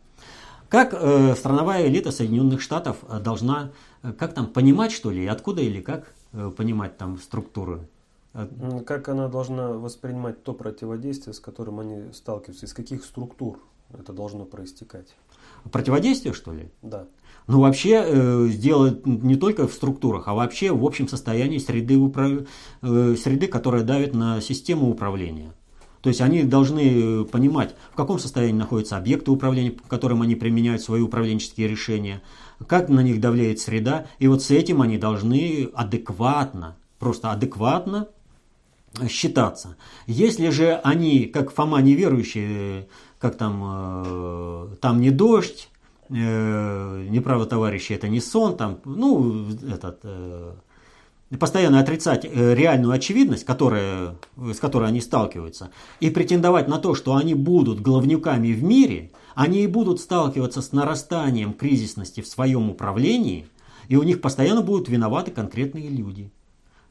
Как э, страновая элита Соединенных Штатов должна, как там, понимать, что ли, откуда или как э, понимать там структуры? Как она должна воспринимать то противодействие, с которым они сталкиваются, из каких структур? это должно проистекать. Противодействие, что ли? Да. Ну, вообще, э, сделать не только в структурах, а вообще в общем состоянии среды, управ... э, среды, которая давит на систему управления. То есть они должны понимать, в каком состоянии находятся объекты управления, по которым они применяют свои управленческие решения, как на них давляет среда. И вот с этим они должны адекватно, просто адекватно считаться. Если же они, как Фома неверующие, как там, там не дождь, неправо, товарищи, это не сон, там, ну, этот... постоянно отрицать реальную очевидность, которая, с которой они сталкиваются, и претендовать на то, что они будут главнюками в мире, они и будут сталкиваться с нарастанием кризисности в своем управлении, и у них постоянно будут виноваты конкретные люди.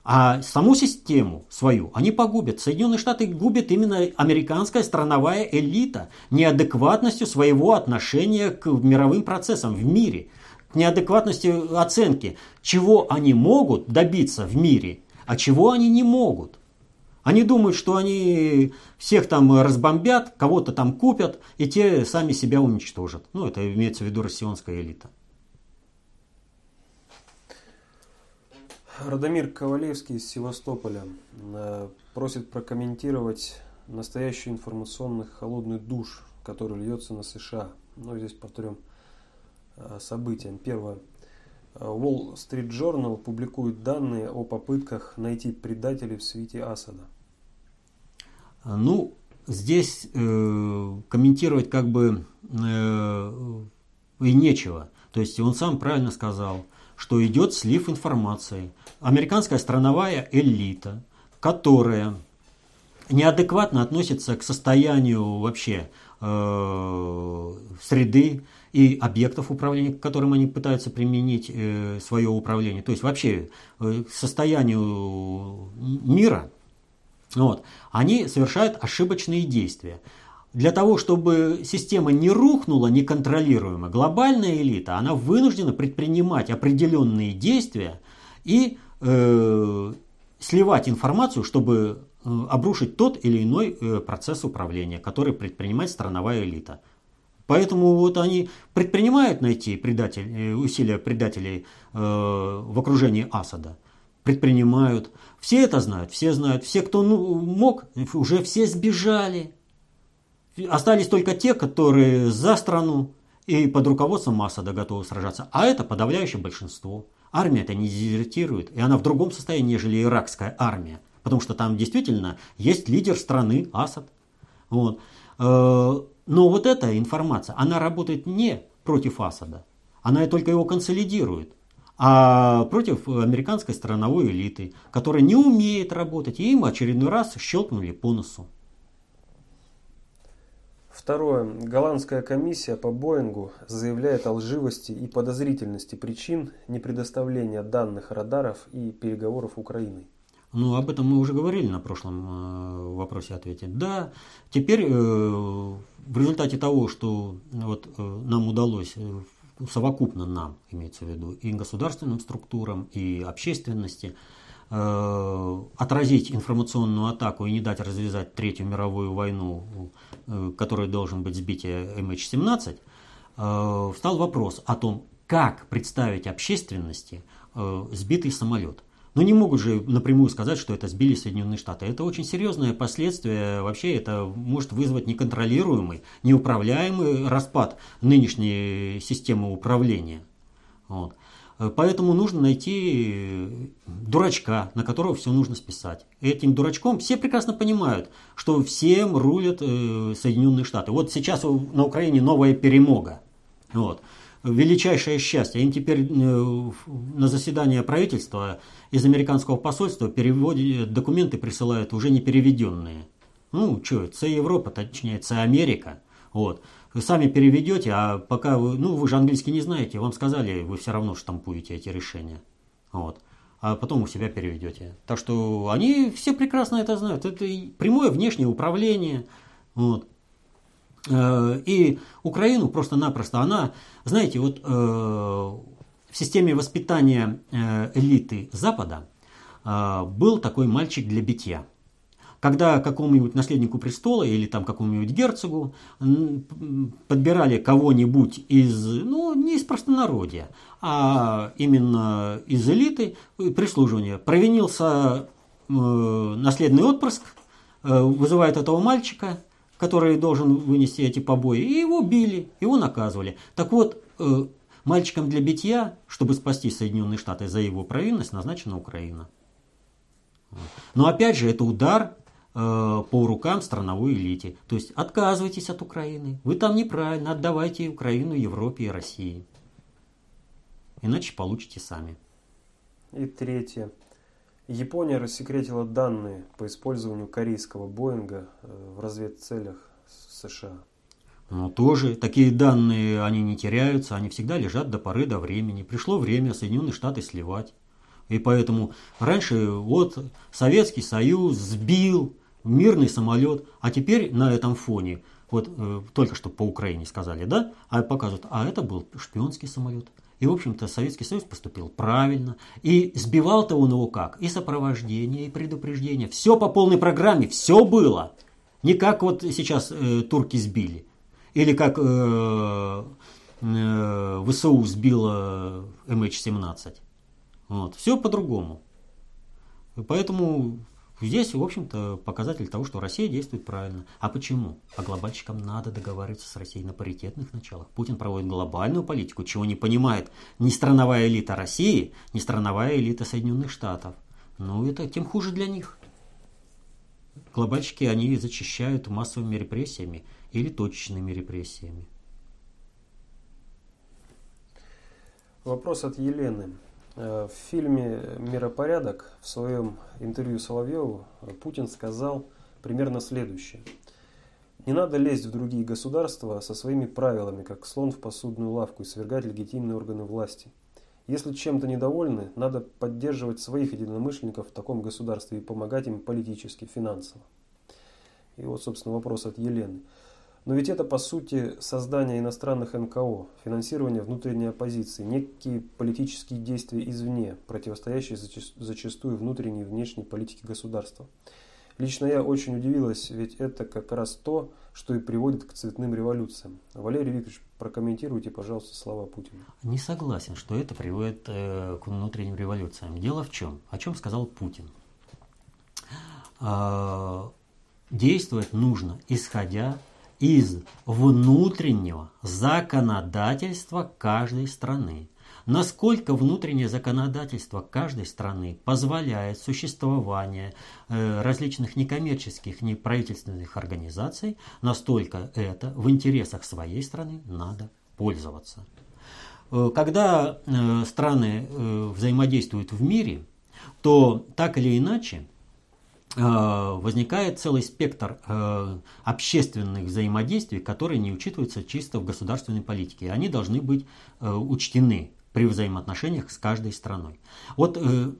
А саму систему свою они погубят. Соединенные Штаты губят именно американская страновая элита неадекватностью своего отношения к мировым процессам в мире, неадекватности оценки, чего они могут добиться в мире, а чего они не могут. Они думают, что они всех там разбомбят, кого-то там купят, и те сами себя уничтожат. Ну, это имеется в виду российская элита. Радомир Ковалевский из Севастополя просит прокомментировать настоящий информационный холодный душ, который льется на США. Ну, здесь повторим событиям. Первое. Wall Street Journal публикует данные о попытках найти предателей в свете Асада. Ну, здесь э, комментировать как бы э, и нечего. То есть он сам правильно сказал, что идет слив информации. Американская страновая элита, которая неадекватно относится к состоянию вообще э, среды, и объектов управления, к которым они пытаются применить э, свое управление, то есть вообще э, к состоянию мира, вот, они совершают ошибочные действия. Для того, чтобы система не рухнула неконтролируемо, глобальная элита, она вынуждена предпринимать определенные действия и э, сливать информацию, чтобы э, обрушить тот или иной э, процесс управления, который предпринимает страновая элита. Поэтому вот они предпринимают найти предатель, усилия предателей э, в окружении Асада. Предпринимают. Все это знают, все знают. Все, кто ну, мог, уже все сбежали. Остались только те, которые за страну и под руководством Асада готовы сражаться. А это подавляющее большинство. Армия-то не дезертирует. И она в другом состоянии, нежели иракская армия. Потому что там действительно есть лидер страны Асад. Вот. Но вот эта информация, она работает не против Асада, она только его консолидирует, а против американской страновой элиты, которая не умеет работать, и им очередной раз щелкнули по носу. Второе. Голландская комиссия по Боингу заявляет о лживости и подозрительности причин непредоставления данных радаров и переговоров Украиной. Ну, об этом мы уже говорили на прошлом вопросе-ответе. Да, теперь э, в результате того, что вот, э, нам удалось, э, совокупно нам, имеется в виду, и государственным структурам, и общественности, э, отразить информационную атаку и не дать развязать Третью мировую войну, э, которой должен быть сбитие эм эйч семнадцать, э, встал вопрос о том, как представить общественности э, сбитый самолет. Но не могут же напрямую сказать, что это сбили Соединенные Штаты. Это очень серьезное последствие. Вообще это может вызвать неконтролируемый, неуправляемый распад нынешней системы управления. Вот. Поэтому нужно найти дурачка, на которого все нужно списать. Этим дурачком все прекрасно понимают, что всем рулят Соединенные Штаты. Вот сейчас на Украине новая перемога. Вот. Величайшее счастье. Им теперь на заседание правительства из американского посольства переводят, документы присылают уже не переведенные. Ну, что, это Европа, точнее, это Америка. Вот. Вы сами переведете, а пока вы, ну, вы же английский не знаете, вам сказали, вы все равно штампуете эти решения. Вот. А потом у себя переведете. Так что они все прекрасно это знают. Это прямое внешнее управление. Вот. И Украину просто-напросто, она, знаете, вот э, в системе воспитания элиты Запада э, был такой мальчик для битья. когда какому-нибудь наследнику престола или там какому-нибудь герцогу подбирали кого-нибудь из, ну, не из простонародья, а именно из элиты прислуживания, провинился э, наследный отпрыск, э, вызывает этого мальчика, который должен вынести эти побои, и его били, его наказывали. Так вот, э, мальчиком для битья, чтобы спасти Соединенные Штаты за его провинность, назначена Украина. Но опять же, это удар э, по рукам страновой элите. То есть отказывайтесь от Украины. Вы там неправильно, отдавайте Украину Европе и России. Иначе получите сами. И третье. Япония рассекретила данные по использованию корейского Боинга в разведцелях США. Но тоже такие данные, они не теряются, они всегда лежат до поры до времени. Пришло время Соединенные Штаты сливать. И поэтому раньше вот Советский Союз сбил мирный самолет, а теперь на этом фоне, вот э, только что по Украине сказали, да, а показывают, а это был шпионский самолет. И, в общем-то, Советский Союз поступил правильно. И сбивал-то он его как? И сопровождение, и предупреждение. Все по полной программе, все было. Не как вот сейчас э, турки сбили. Или как э, э, ВСУ сбила эм эйч семнадцать. Вот. Все по-другому. Поэтому здесь, в общем-то, показатель того, что Россия действует правильно. А почему? А глобальщикам надо договариваться с Россией на паритетных началах. Путин проводит глобальную политику, чего не понимает ни страновая элита России, ни страновая элита Соединенных Штатов. Ну, это тем хуже для них. Глобальщики, они зачищают массовыми репрессиями или точечными репрессиями. Вопрос от Елены. В фильме «Миропорядок» в своем интервью Соловьеву Путин сказал примерно следующее. «Не надо лезть в другие государства со своими правилами, как слон в посудную лавку, и свергать легитимные органы власти. Если чем-то недовольны, надо поддерживать своих единомышленников в таком государстве и помогать им политически, финансово». И вот, собственно, вопрос от Елены. Но ведь это, по сути, создание иностранных эн ка о, финансирование внутренней оппозиции, некие политические действия извне, противостоящие зачастую внутренней и внешней политике государства. Лично я очень удивилась, ведь это как раз то, что и приводит к цветным революциям. Валерий Викторович, прокомментируйте, пожалуйста, слова Путина. Не согласен, что это приводит э, к внутренним революциям. Дело в чем? О чем сказал Путин? А, действовать нужно, исходя из внутреннего законодательства каждой страны. Насколько внутреннее законодательство каждой страны позволяет существование э, различных некоммерческих, неправительственных организаций, настолько это в интересах своей страны надо пользоваться. Когда э, страны э, взаимодействуют в мире, то так или иначе возникает целый спектр э, общественных взаимодействий, которые не учитываются чисто в государственной политике. Они должны быть э, учтены при взаимоотношениях с каждой страной. Вот э,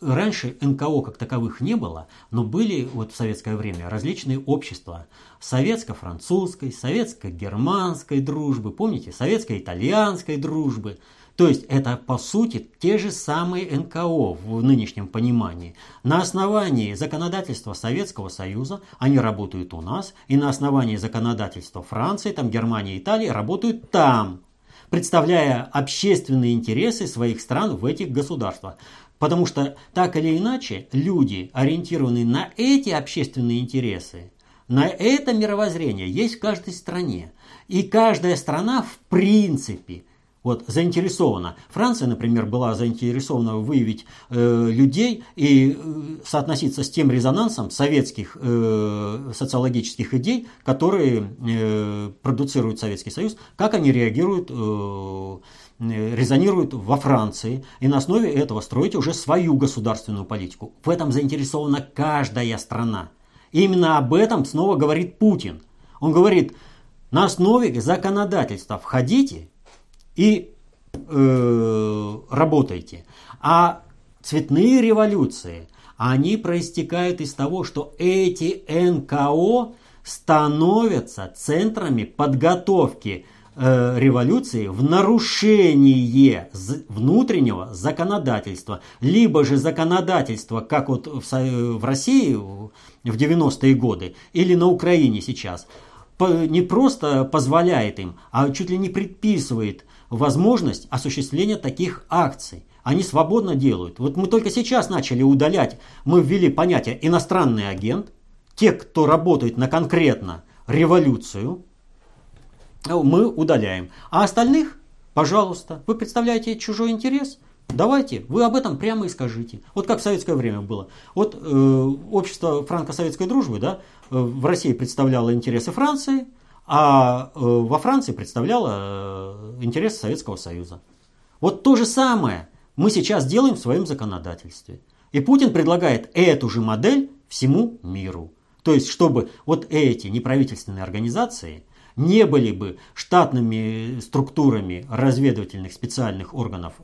раньше эн ка о как таковых не было, но были вот в советское время различные общества советско-французской, советско-германской дружбы, помните, советско-итальянской дружбы. То есть это, по сути, те же самые эн ка о в нынешнем понимании. На основании законодательства Советского Союза они работают у нас, и на основании законодательства Франции, там, Германии, Италии работают там, представляя общественные интересы своих стран в этих государствах. Потому что так или иначе люди, ориентированные на эти общественные интересы, на это мировоззрение, есть в каждой стране. И каждая страна в принципе вот заинтересована. Франция, например, была заинтересована выявить э, людей и э, соотноситься с тем резонансом советских э, социологических идей, которые э, продуцирует Советский Союз, как они реагируют, э, резонируют во Франции, и на основе этого строить уже свою государственную политику. В этом заинтересована каждая страна. И именно об этом снова говорит Путин. Он говорит, на основе законодательства входите и э, работайте. А цветные революции, они проистекают из того, что эти эн ка о становятся центрами подготовки э, революции в нарушении внутреннего законодательства, либо же законодательства, как вот в, в России в девяностые годы или на Украине сейчас, не просто позволяет им, а чуть ли не предписывает возможность осуществления таких акций. Они свободно делают. Вот мы только сейчас начали удалять, мы ввели понятие «иностранный агент», те, кто работает на конкретно революцию, мы удаляем. А остальных, пожалуйста, вы представляете чужой интерес? Давайте, вы об этом прямо и скажите. Вот как в советское время было. Вот э, общество франко-советской дружбы, да, э, в России представляло интересы Франции, а э, во Франции представляло э, интересы Советского Союза. Вот то же самое мы сейчас делаем в своем законодательстве. И Путин предлагает эту же модель всему миру. То есть, чтобы вот эти неправительственные организации не были бы штатными структурами разведывательных специальных органов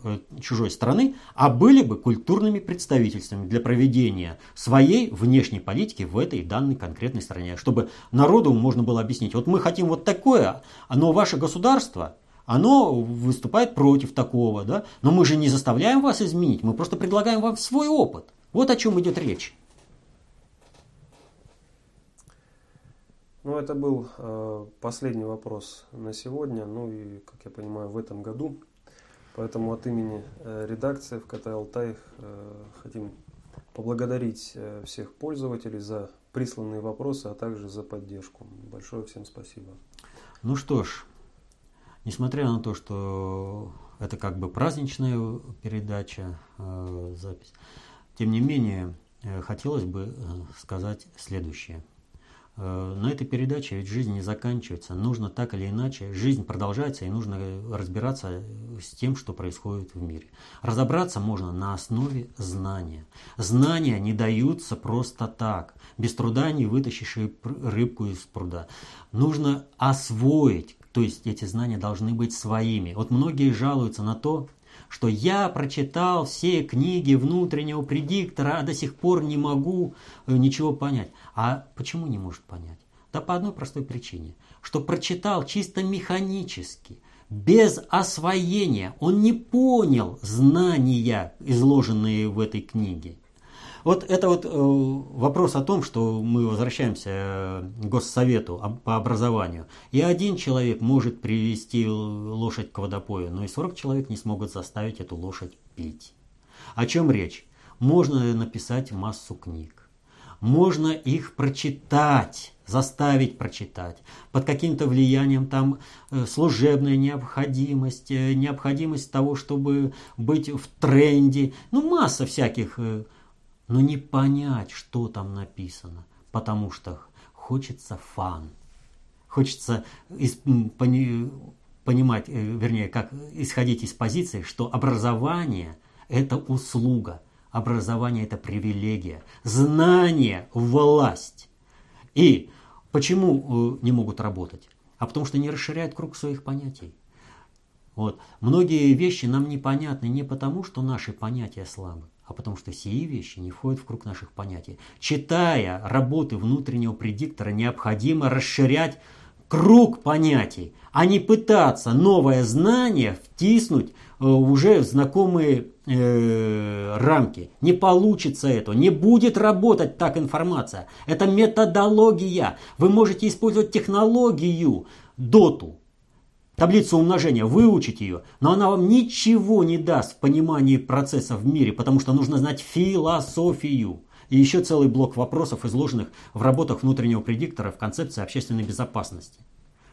чужой страны, а были бы культурными представительствами для проведения своей внешней политики в этой данной конкретной стране. Чтобы народу можно было объяснить, вот мы хотим вот такое, но ваше государство, оно выступает против такого, да? Но мы же не заставляем вас изменить, мы просто предлагаем вам свой опыт. Вот о чем идет речь. Ну, это был э, последний вопрос на сегодня, ну и, как я понимаю, в этом году. Поэтому от имени э, редакции ВКТ «Алтай» э, хотим поблагодарить э, всех пользователей за присланные вопросы, а также за поддержку. Большое всем спасибо. Ну что ж, несмотря на то, что это как бы праздничная передача, э, запись, тем не менее, э, хотелось бы э, сказать следующее. На этой передаче ведь жизнь не заканчивается. Нужно так или иначе. Жизнь продолжается, и нужно разбираться с тем, что происходит в мире. Разобраться можно на основе знания. Знания не даются просто так. Без труда не вытащишь рыбку из пруда. Нужно освоить. То есть эти знания должны быть своими. Вот многие жалуются на то, что я прочитал все книги внутреннего предиктора, а до сих пор не могу ничего понять. А почему не может понять? Да по одной простой причине, что прочитал чисто механически, без освоения. Он не понял знания, изложенные в этой книге. Вот это вот вопрос о том, что мы возвращаемся к Госсовету по образованию. И один человек может привести лошадь к водопою, но и сорок человек не смогут заставить эту лошадь пить. О чем речь? Можно написать массу книг. Можно их прочитать, заставить прочитать. Под каким-то влиянием там служебная необходимость, необходимость того, чтобы быть в тренде. Ну, масса всяких... Но не понять, что там написано, потому что хочется фан. Хочется из, пони, понимать, вернее, как исходить из позиции, что образование – это услуга, образование – это привилегия, знание – власть. И почему не могут работать? А потому что не расширяют круг своих понятий. Вот. Многие вещи нам непонятны не потому, что наши понятия слабы, а потому что сии вещи не входят в круг наших понятий. Читая работы внутреннего предиктора, необходимо расширять круг понятий, а не пытаться новое знание втиснуть уже в знакомые э, рамки. Не получится этого, не будет работать так информация. Это методология. Вы можете использовать технологию доту. Таблицу умножения, выучить ее, но она вам ничего не даст в понимании процесса в мире, потому что нужно знать философию. И еще целый блок вопросов, изложенных в работах внутреннего предиктора в концепции общественной безопасности.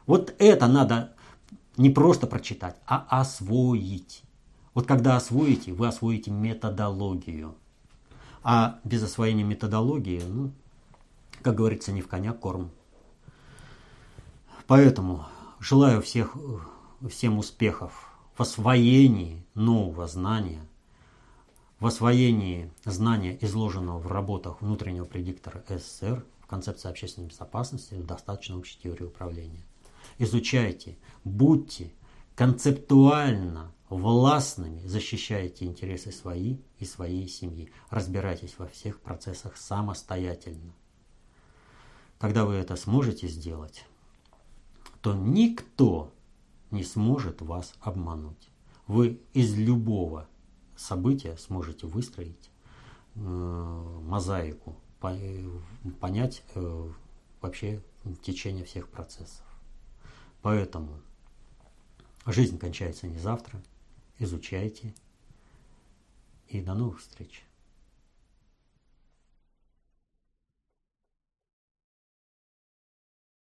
Вот это надо не просто прочитать, а освоить. Вот когда освоите, вы освоите методологию. А без освоения методологии, ну, как говорится, не в коня корм. Поэтому... Желаю всех, всем успехов в освоении нового знания, в освоении знания, изложенного в работах внутреннего предиктора СССР в концепции общественной безопасности, в достаточном общей теории управления. Изучайте, будьте концептуально властными, защищайте интересы свои и своей семьи. Разбирайтесь во всех процессах самостоятельно. Когда вы это сможете сделать, то никто не сможет вас обмануть. Вы из любого события сможете выстроить э, мозаику, по, понять э, вообще течение всех процессов. Поэтому жизнь кончается не завтра. Изучайте. И до новых встреч.